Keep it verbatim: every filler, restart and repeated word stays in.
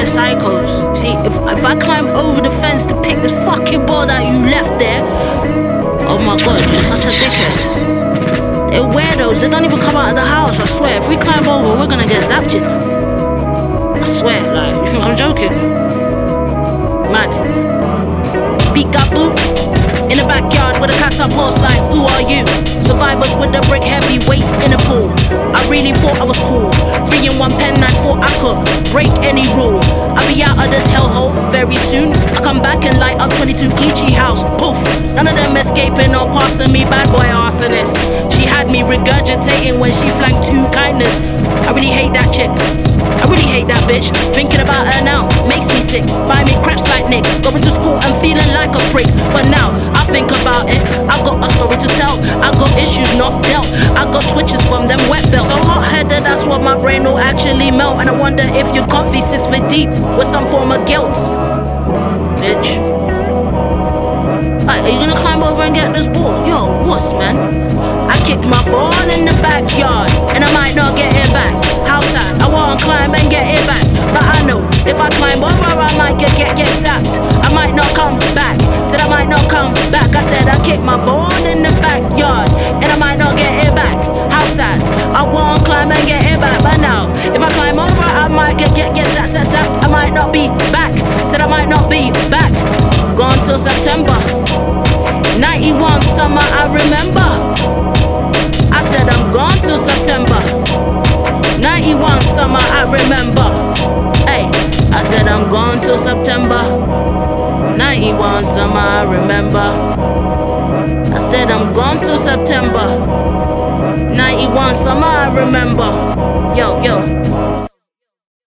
their cycles. See, if, if I climb over the fence to pick this fucking ball that you left there, oh my god, you're such a dickhead. They're weirdos, they don't even come out of the house, I swear. If we climb over, we're gonna get zapped, you know. I swear, like, you think I'm joking? Mad. Beat got boot in the backyard with a catapult, like, who are you? Survivors with the brick heavy weights in the pool. I really thought I was cool. Free in one pen, I thought I could break any rule. I'll be out of this hellhole very soon. I come back and light up twenty-two Clichy house. Poof. None of them escaping or passing me. Bad boy arsonist. She had me regurgitating when she flanked two kindness. I really hate that chick. I really hate that bitch. Thinking about her now makes me sick. Buy me craps like Nick. Going to school and feeling like a prick. But now I think about it. I've got a story to tell. I've got issues not dealt. I've got twitches from them wet belts. So hot-headed, that's what my brain will actually melt. And I wonder if your coffee sits for deep with some form of guilt. Bitch. Are you gonna climb over and get this ball? Yo, wuss, man. I kicked my ball in the backyard. And I might not get it back. How sad. I wanna climb and get it back. But I know if I climb over, I might get get get sapped. I might not come back. Said I might not come back. I said I kicked my ball in the backyard. And I might not get it back. How sad. I wanna climb and get it back. But now, if I climb over, I might get get get sapped, sapped, sapped. I might not be back. Said I might not be back. Gone till September. ninety-one summer, I remember. I said I'm gone till September. ninety-one summer, I remember. Hey, I said I'm gone till September. ninety-one summer, I remember. I said I'm gone till September. ninety-one summer, I remember. Yo, yo.